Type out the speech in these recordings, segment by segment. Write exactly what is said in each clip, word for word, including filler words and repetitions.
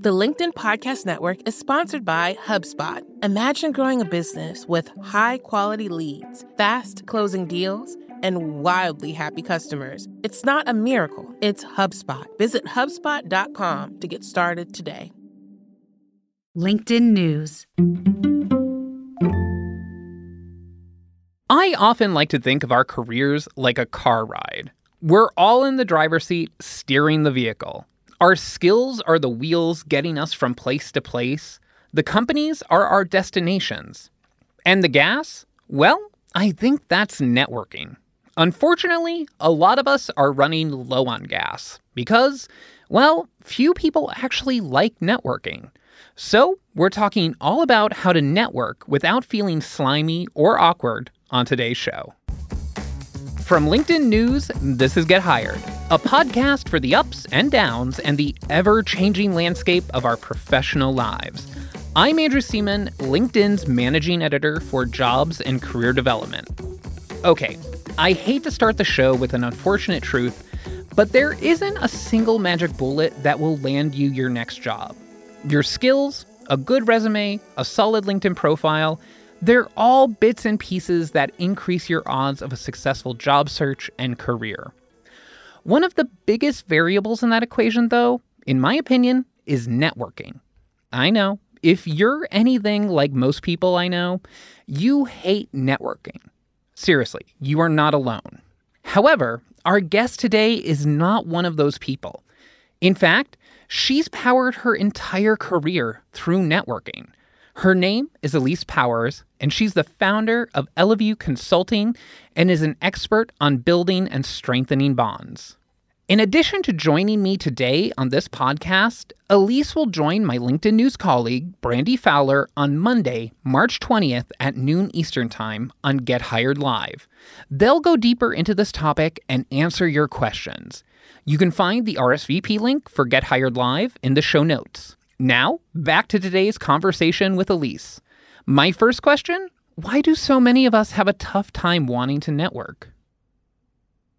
The LinkedIn Podcast Network is sponsored by HubSpot. Imagine growing a business with high-quality leads, fast closing deals, and wildly happy customers. It's not a miracle. It's HubSpot. Visit HubSpot dot com to get started today. LinkedIn News. I often like to think of our careers like a car ride. We're all in the driver's seat, steering the vehicle. Our skills are the wheels getting us from place to place. The companies are our destinations. And the gas? Well, I think that's networking. Unfortunately, a lot of us are running low on gas because, well, few people actually like networking. So we're talking all about how to network without feeling slimy or awkward on today's show. From LinkedIn News, this is Get Hired, a podcast for the ups and downs and the ever-changing landscape of our professional lives. I'm Andrew Seaman, LinkedIn's managing editor for jobs and career development. Okay, I hate to start the show with an unfortunate truth, but there isn't a single magic bullet that will land you your next job. Your skills, a good resume, a solid LinkedIn profile, they're all bits and pieces that increase your odds of a successful job search and career. One of the biggest variables in that equation, though, in my opinion, is networking. I know, if you're anything like most people I know, you hate networking. Seriously, you are not alone. However, our guest today is not one of those people. In fact, she's powered her entire career through networking. Her name is Elise Powers, and she's the founder of Eleview Consulting and is an expert on building and strengthening bonds. In addition to joining me today on this podcast, Elise will join my LinkedIn News colleague, Brandi Fowler, on Monday, March twentieth at noon Eastern Time on Get Hired Live. They'll go deeper into this topic and answer your questions. You can find the R S V P link for Get Hired Live in the show notes. Now, back to today's conversation with Elise. My first question, why do so many of us have a tough time wanting to network?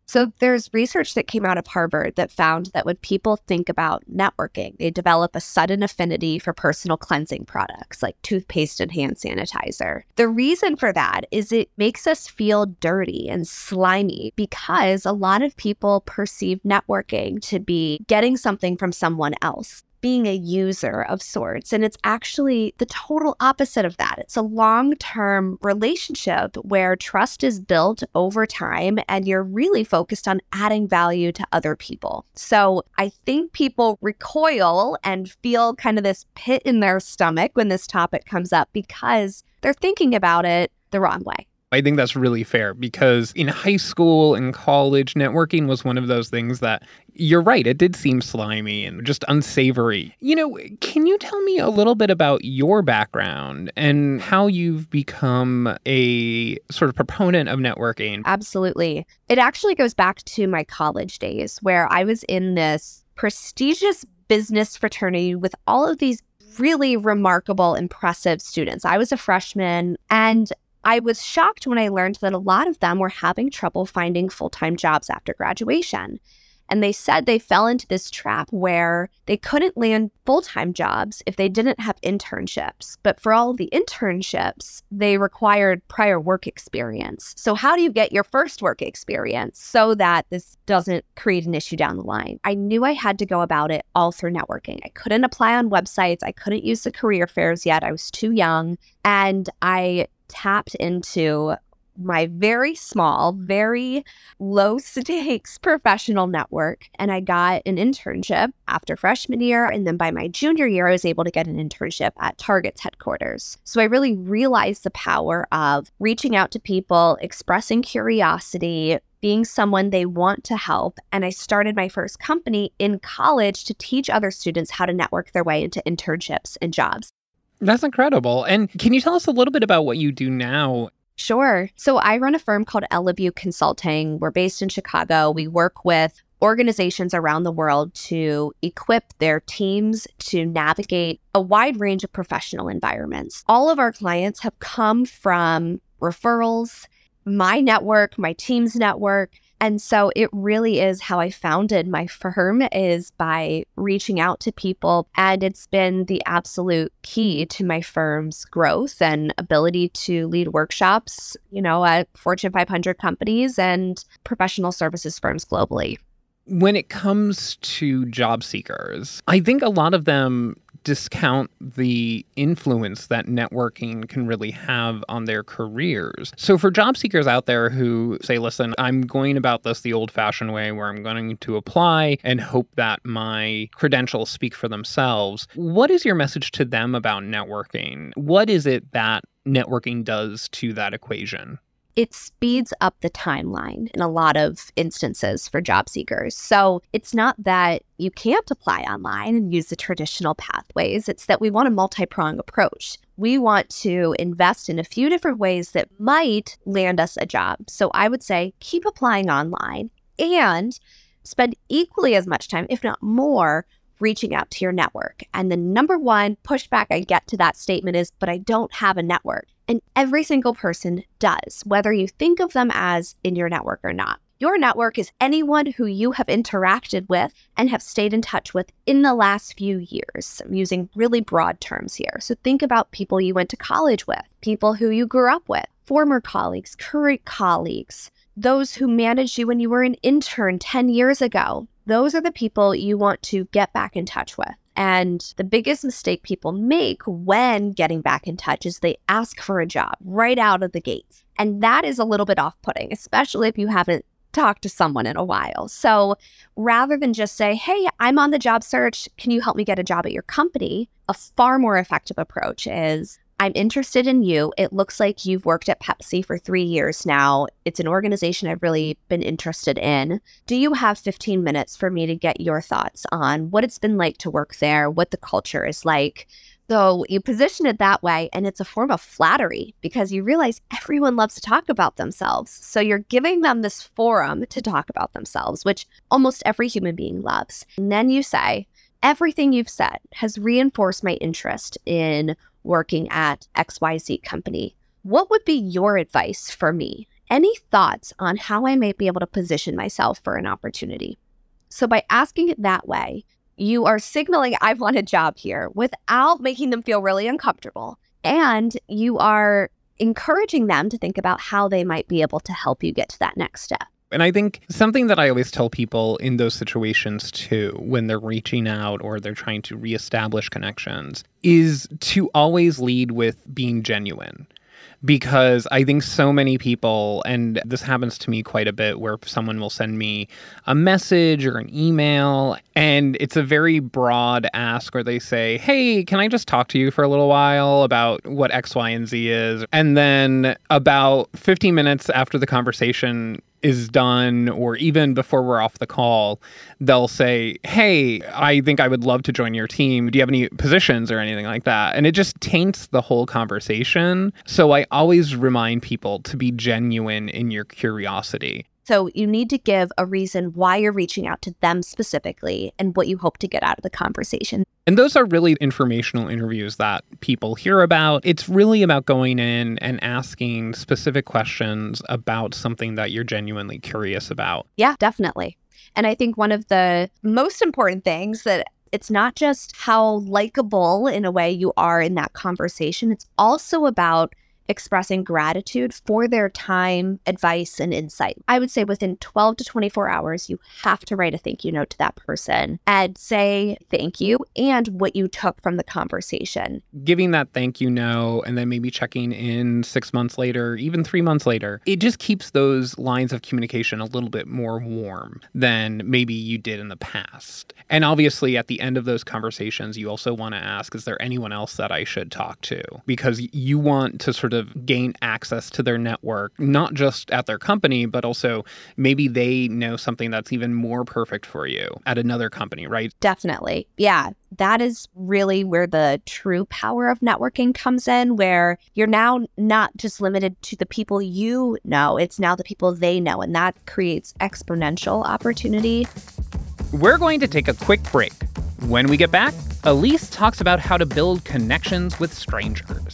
So there's research that came out of Harvard that found that when people think about networking, they develop a sudden affinity for personal cleansing products like toothpaste and hand sanitizer. The reason for that is it makes us feel dirty and slimy because a lot of people perceive networking to be getting something from someone else, being a user of sorts. And it's actually the total opposite of that. It's a long-term relationship where trust is built over time and you're really focused on adding value to other people. So I think people recoil and feel kind of this pit in their stomach when this topic comes up because they're thinking about it the wrong way. I think that's really fair because in high school and college, networking was one of those things that, you're right, it did seem slimy and just unsavory. You know, can you tell me a little bit about your background and how you've become a sort of proponent of networking? Absolutely. It actually goes back to my college days where I was in this prestigious business fraternity with all of these really remarkable, impressive students. I was a freshman and I was shocked when I learned that a lot of them were having trouble finding full-time jobs after graduation. And they said they fell into this trap where they couldn't land full-time jobs if they didn't have internships. But for all the internships, they required prior work experience. So how do you get your first work experience so that this doesn't create an issue down the line? I knew I had to go about it all through networking. I couldn't apply on websites. I couldn't use the career fairs yet. I was too young. And I tapped into my very small, very low stakes professional network. And I got an internship after freshman year. And then by my junior year, I was able to get an internship at Target's headquarters. So I really realized the power of reaching out to people, expressing curiosity, being someone they want to help. And I started my first company in college to teach other students how to network their way into internships and jobs. That's incredible. And can you tell us a little bit about what you do now? Sure. So I run a firm called Eleview Consulting. We're based in Chicago. We work with organizations around the world to equip their teams to navigate a wide range of professional environments. All of our clients have come from referrals, my network, my team's network. And so it really is how I founded my firm, is by reaching out to people. And it's been the absolute key to my firm's growth and ability to lead workshops, you know, at Fortune five hundred companies and professional services firms globally. When it comes to job seekers, I think a lot of them discount the influence that networking can really have on their careers. So for job seekers out there who say, listen, I'm going about this the old-fashioned way where I'm going to apply and hope that my credentials speak for themselves, what is your message to them about networking? What is it that networking does to that equation? It speeds up the timeline in a lot of instances for job seekers. So it's not that you can't apply online and use the traditional pathways. It's that we want a multi-pronged approach. We want to invest in a few different ways that might land us a job. So I would say keep applying online and spend equally as much time, if not more, reaching out to your network. And the number one pushback I get to that statement is, but I don't have a network. And every single person does, whether you think of them as in your network or not. Your network is anyone who you have interacted with and have stayed in touch with in the last few years. I'm using really broad terms here. So think about people you went to college with, people who you grew up with, former colleagues, current colleagues, those who managed you when you were an intern ten years ago. Those are the people you want to get back in touch with. And the biggest mistake people make when getting back in touch is they ask for a job right out of the gate. And that is a little bit off-putting, especially if you haven't talked to someone in a while. So rather than just say, hey, I'm on the job search, can you help me get a job at your company? A far more effective approach is, I'm interested in you. It looks like you've worked at Pepsi for three years now. It's an organization I've really been interested in. Do you have fifteen minutes for me to get your thoughts on what it's been like to work there, what the culture is like? So you position it that way, and it's a form of flattery because you realize everyone loves to talk about themselves. So you're giving them this forum to talk about themselves, which almost every human being loves. And then you say, everything you've said has reinforced my interest in working at X Y Z company. What would be your advice for me? Any thoughts on how I might be able to position myself for an opportunity? So by asking it that way, you are signaling I want a job here without making them feel really uncomfortable. And you are encouraging them to think about how they might be able to help you get to that next step. And I think something that I always tell people in those situations too, when they're reaching out or they're trying to reestablish connections, is to always lead with being genuine. Because I think so many people, and this happens to me quite a bit, where someone will send me a message or an email, and it's a very broad ask where they say, hey, can I just talk to you for a little while about what X, Y, and Z is? And then about fifteen minutes after the conversation is done, or even before we're off the call, they'll say, hey, I think I would love to join your team. Do you have any positions or anything like that? And it just taints the whole conversation. So I always remind people to be genuine in your curiosity. So you need to give a reason why you're reaching out to them specifically and what you hope to get out of the conversation. And those are really informational interviews that people hear about. It's really about going in and asking specific questions about something that you're genuinely curious about. Yeah, definitely. And I think one of the most important things that it's not just how likable in a way you are in that conversation. It's also about expressing gratitude for their time, advice, and insight. I would say within twelve to twenty-four hours, you have to write a thank you note to that person and say thank you and what you took from the conversation. Giving that thank you note and then maybe checking in six months later, even three months later, it just keeps those lines of communication a little bit more warm than maybe you did in the past. And obviously at the end of those conversations, you also want to ask, is there anyone else that I should talk to? Because you want to sort of gain access to their network, not just at their company, but also maybe they know something that's even more perfect for you at another company, right? Definitely. Yeah. That is really where the true power of networking comes in, where you're now not just limited to the people you know, it's now the people they know, and that creates exponential opportunity. We're going to take a quick break. When we get back, Elise talks about how to build connections with strangers.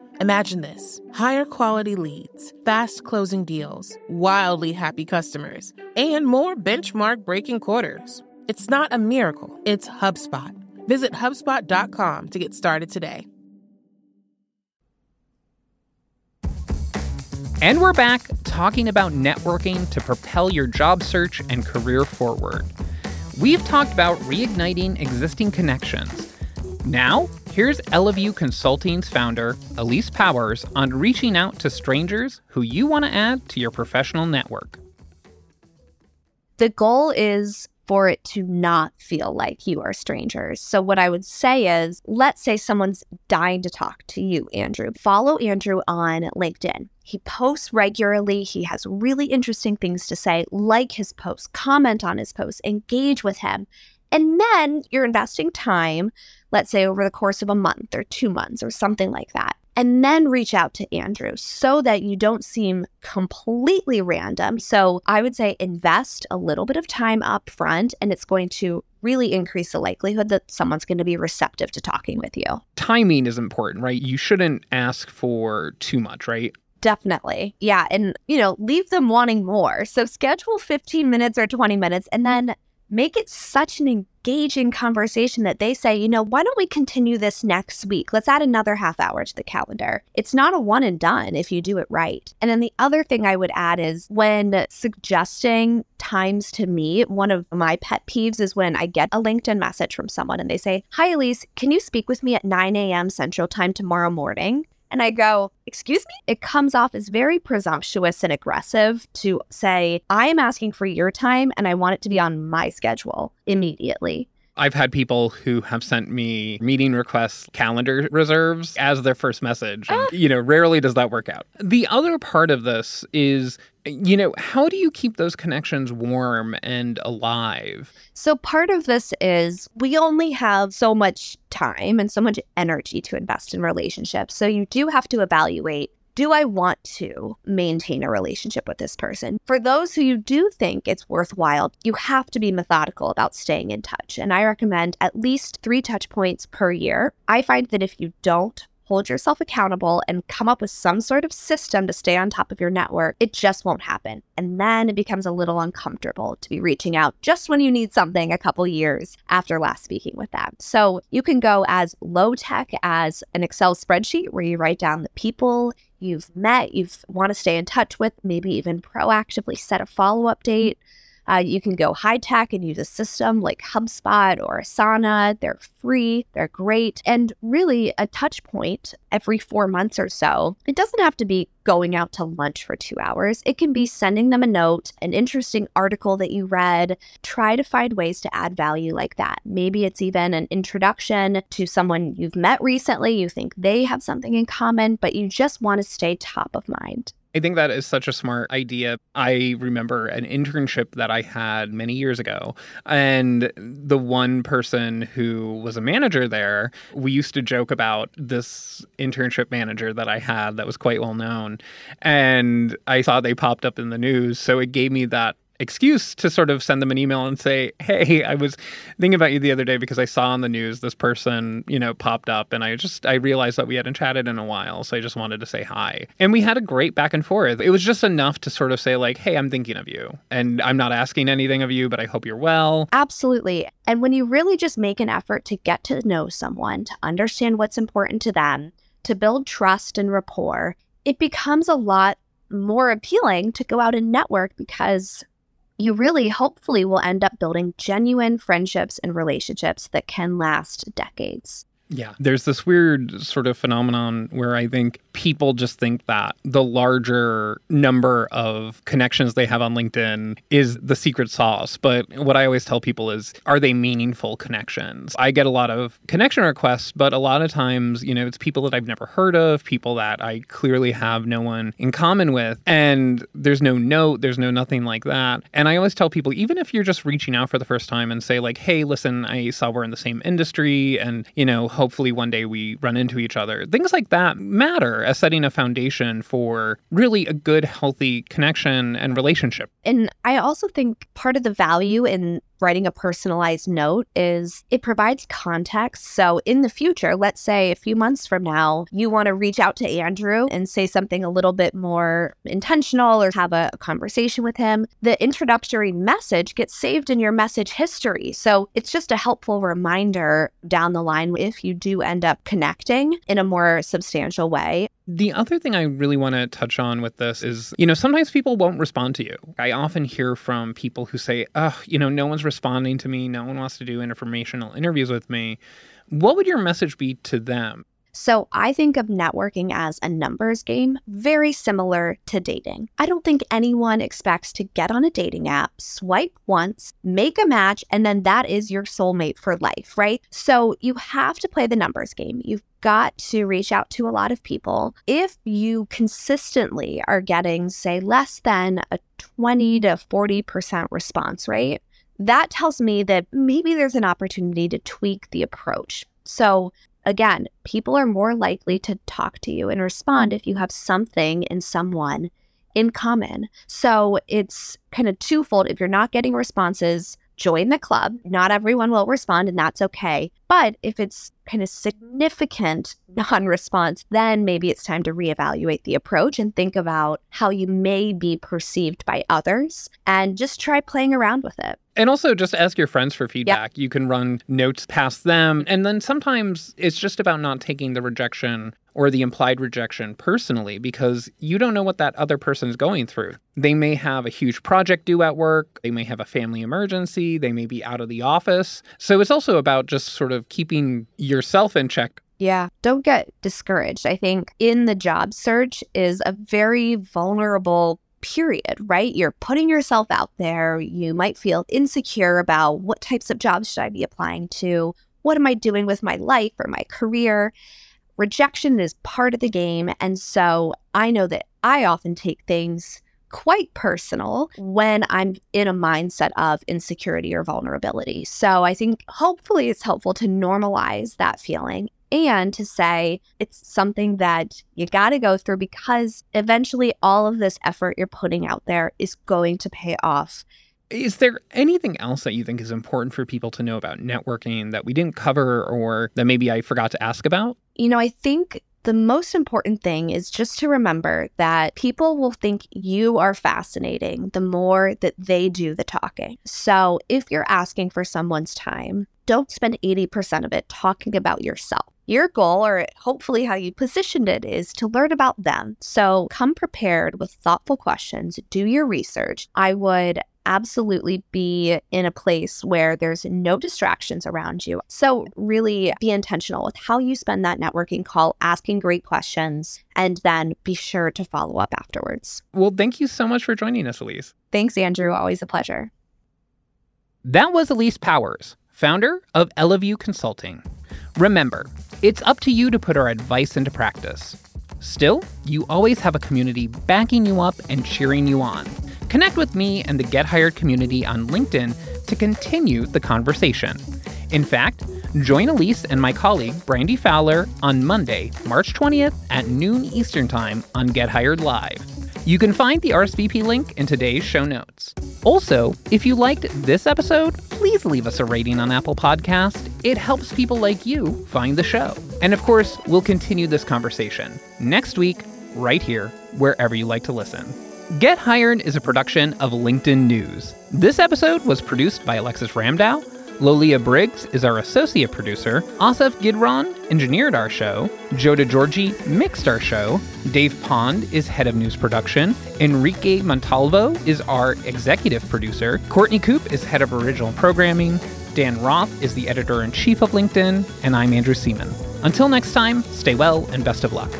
Imagine this: higher quality leads, fast closing deals, wildly happy customers, and more benchmark-breaking quarters. It's not a miracle, it's HubSpot. Visit HubSpot dot com to get started today. And we're back talking about networking to propel your job search and career forward. We've talked about reigniting existing connections. Now, here's Eleview Consulting's founder, Elise Powers, on reaching out to strangers who you want to add to your professional network. The goal is for it to not feel like you are strangers. So what I would say is, let's say someone's dying to talk to you, Andrew. Follow Andrew on LinkedIn. He posts regularly. He has really interesting things to say. Like his posts, comment on his posts, engage with him. And then you're investing time, let's say over the course of a month or two months or something like that. And then reach out to Andrew so that you don't seem completely random. So I would say invest a little bit of time up front, and it's going to really increase the likelihood that someone's going to be receptive to talking with you. Timing is important, right? You shouldn't ask for too much, right? Definitely. Yeah. And, you know, leave them wanting more. So schedule fifteen minutes or twenty minutes, and then make it such an engaging conversation that they say, you know, why don't we continue this next week? Let's add another half hour to the calendar. It's not a one and done if you do it right. And then the other thing I would add is, when suggesting times to meet, one of my pet peeves is when I get a LinkedIn message from someone and they say, "Hi, Elise, can you speak with me at nine a.m. Central Time tomorrow morning?" And I go, excuse me? It comes off as very presumptuous and aggressive to say, I am asking for your time and I want it to be on my schedule immediately. I've had people who have sent me meeting requests, calendar reserves as their first message. And, ah. you know, rarely does that work out. The other part of this is, you know, how do you keep those connections warm and alive? So part of this is, we only have so much time and so much energy to invest in relationships. So you do have to evaluate, do I want to maintain a relationship with this person? For those who you do think it's worthwhile, you have to be methodical about staying in touch. And I recommend at least three touch points per year. I find that if you don't hold yourself accountable and come up with some sort of system to stay on top of your network, it just won't happen. And then it becomes a little uncomfortable to be reaching out just when you need something a couple years after last speaking with them. So you can go as low tech as an Excel spreadsheet where you write down the people you've met, you want to stay in touch with, maybe even proactively set a follow-up date. Uh, you can go high tech and use a system like HubSpot or Asana. They're free. They're great. And really, a touch point every four months or so. It doesn't have to be going out to lunch for two hours. It can be sending them a note, an interesting article that you read. Try to find ways to add value like that. Maybe it's even an introduction to someone you've met recently. You think they have something in common, but you just want to stay top of mind. I think that is such a smart idea. I remember an internship that I had many years ago, and the one person who was a manager there, we used to joke about this internship manager that I had that was quite well known, and I saw they popped up in the news, so it gave me that excuse to sort of send them an email and say, hey, I was thinking about you the other day because I saw on the news this person, you know, popped up, and I just, I realized that we hadn't chatted in a while, so I just wanted to say hi. And we had a great back and forth. It was just enough to sort of say like, hey, I'm thinking of you, and I'm not asking anything of you, but I hope you're well. Absolutely. And when you really just make an effort to get to know someone, to understand what's important to them, to build trust and rapport, it becomes a lot more appealing to go out and network because you really hopefully will end up building genuine friendships and relationships that can last decades. Yeah, there's this weird sort of phenomenon where I think people just think that the larger number of connections they have on LinkedIn is the secret sauce. But what I always tell people is, are they meaningful connections? I get a lot of connection requests, but a lot of times, you know, it's people that I've never heard of, people that I clearly have no one in common with. And there's no note, there's no nothing like that. And I always tell people, even if you're just reaching out for the first time and say like, hey, listen, I saw we're in the same industry and, you know, hopefully one day we run into each other. Things like that matter as setting a foundation for really a good, healthy connection and relationship. And I also think part of the value in writing a personalized note is it provides context. So in the future, let's say a few months from now, you want to reach out to Andrew and say something a little bit more intentional or have a conversation with him. The introductory message gets saved in your message history. So it's just a helpful reminder down the line if you do end up connecting in a more substantial way. The other thing I really want to touch on with this is, you know, sometimes people won't respond to you. I often hear from people who say, oh, you know, no one's responding to me. No one wants to do informational interviews with me. What would your message be to them? So I think of networking as a numbers game, very similar to dating. I don't think anyone expects to get on a dating app, swipe once, make a match, and then that is your soulmate for life, right? So you have to play the numbers game. You've got to reach out to a lot of people. If you consistently are getting, say, less than a twenty to forty percent response rate, that tells me that maybe there's an opportunity to tweak the approach. So again, people are more likely to talk to you and respond if you have something and someone in common. So it's kind of twofold. If you're not getting responses, join the club. Not everyone will respond, and that's okay. But if it's kind of significant non-response, then maybe it's time to reevaluate the approach and think about how you may be perceived by others and just try playing around with it. And also just ask your friends for feedback. Yep. You can run notes past them. And then sometimes it's just about not taking the rejection or the implied rejection personally, because you don't know what that other person is going through. They may have a huge project due at work. They may have a family emergency. They may be out of the office. So it's also about just sort of keeping yourself in check. Yeah, don't get discouraged. I think in the job search is a very vulnerable period, right? You're putting yourself out there. You might feel insecure about what types of jobs should I be applying to? What am I doing with my life or my career? Rejection is part of the game. And so I know that I often take things quite personal when I'm in a mindset of insecurity or vulnerability. So I think hopefully it's helpful to normalize that feeling and to say it's something that you got to go through, because eventually all of this effort you're putting out there is going to pay off. Is there anything else that you think is important for people to know about networking that we didn't cover or that maybe I forgot to ask about? You know, I think the most important thing is just to remember that people will think you are fascinating the more that they do the talking. So if you're asking for someone's time, don't spend eighty percent of it talking about yourself. Your goal, or hopefully how you positioned it, is to learn about them. So come prepared with thoughtful questions. Do your research. I would absolutely be in a place where there's no distractions around you. So really be intentional with how you spend that networking call, asking great questions, and then be sure to follow up afterwards. Well, thank you so much for joining us, Elise. Thanks, Andrew. Always a pleasure. That was Elise Powers, founder of Eleview Consulting. Remember, it's up to you to put our advice into practice. Still, you always have a community backing you up and cheering you on. Connect with me and the Get Hired community on LinkedIn to continue the conversation. In fact, join Elise and my colleague, Brandi Fowler, on Monday, March twentieth at noon Eastern Time on Get Hired Live. You can find the R S V P link in today's show notes. Also, if you liked this episode, please leave us a rating on Apple Podcasts. It helps people like you find the show. And of course, we'll continue this conversation next week, right here, wherever you like to listen. Get Hired is a production of LinkedIn News. This episode was produced by Alexis Ramdow. Lolia Briggs is our associate producer. Asaf Gidron engineered our show. Joda Georgi mixed our show. Dave Pond is head of news production. Enrique Montalvo is our executive producer. Courtney Coop is head of original programming. Dan Roth is the editor-in-chief of LinkedIn. And I'm Andrew Seaman. Until next time, stay well and best of luck.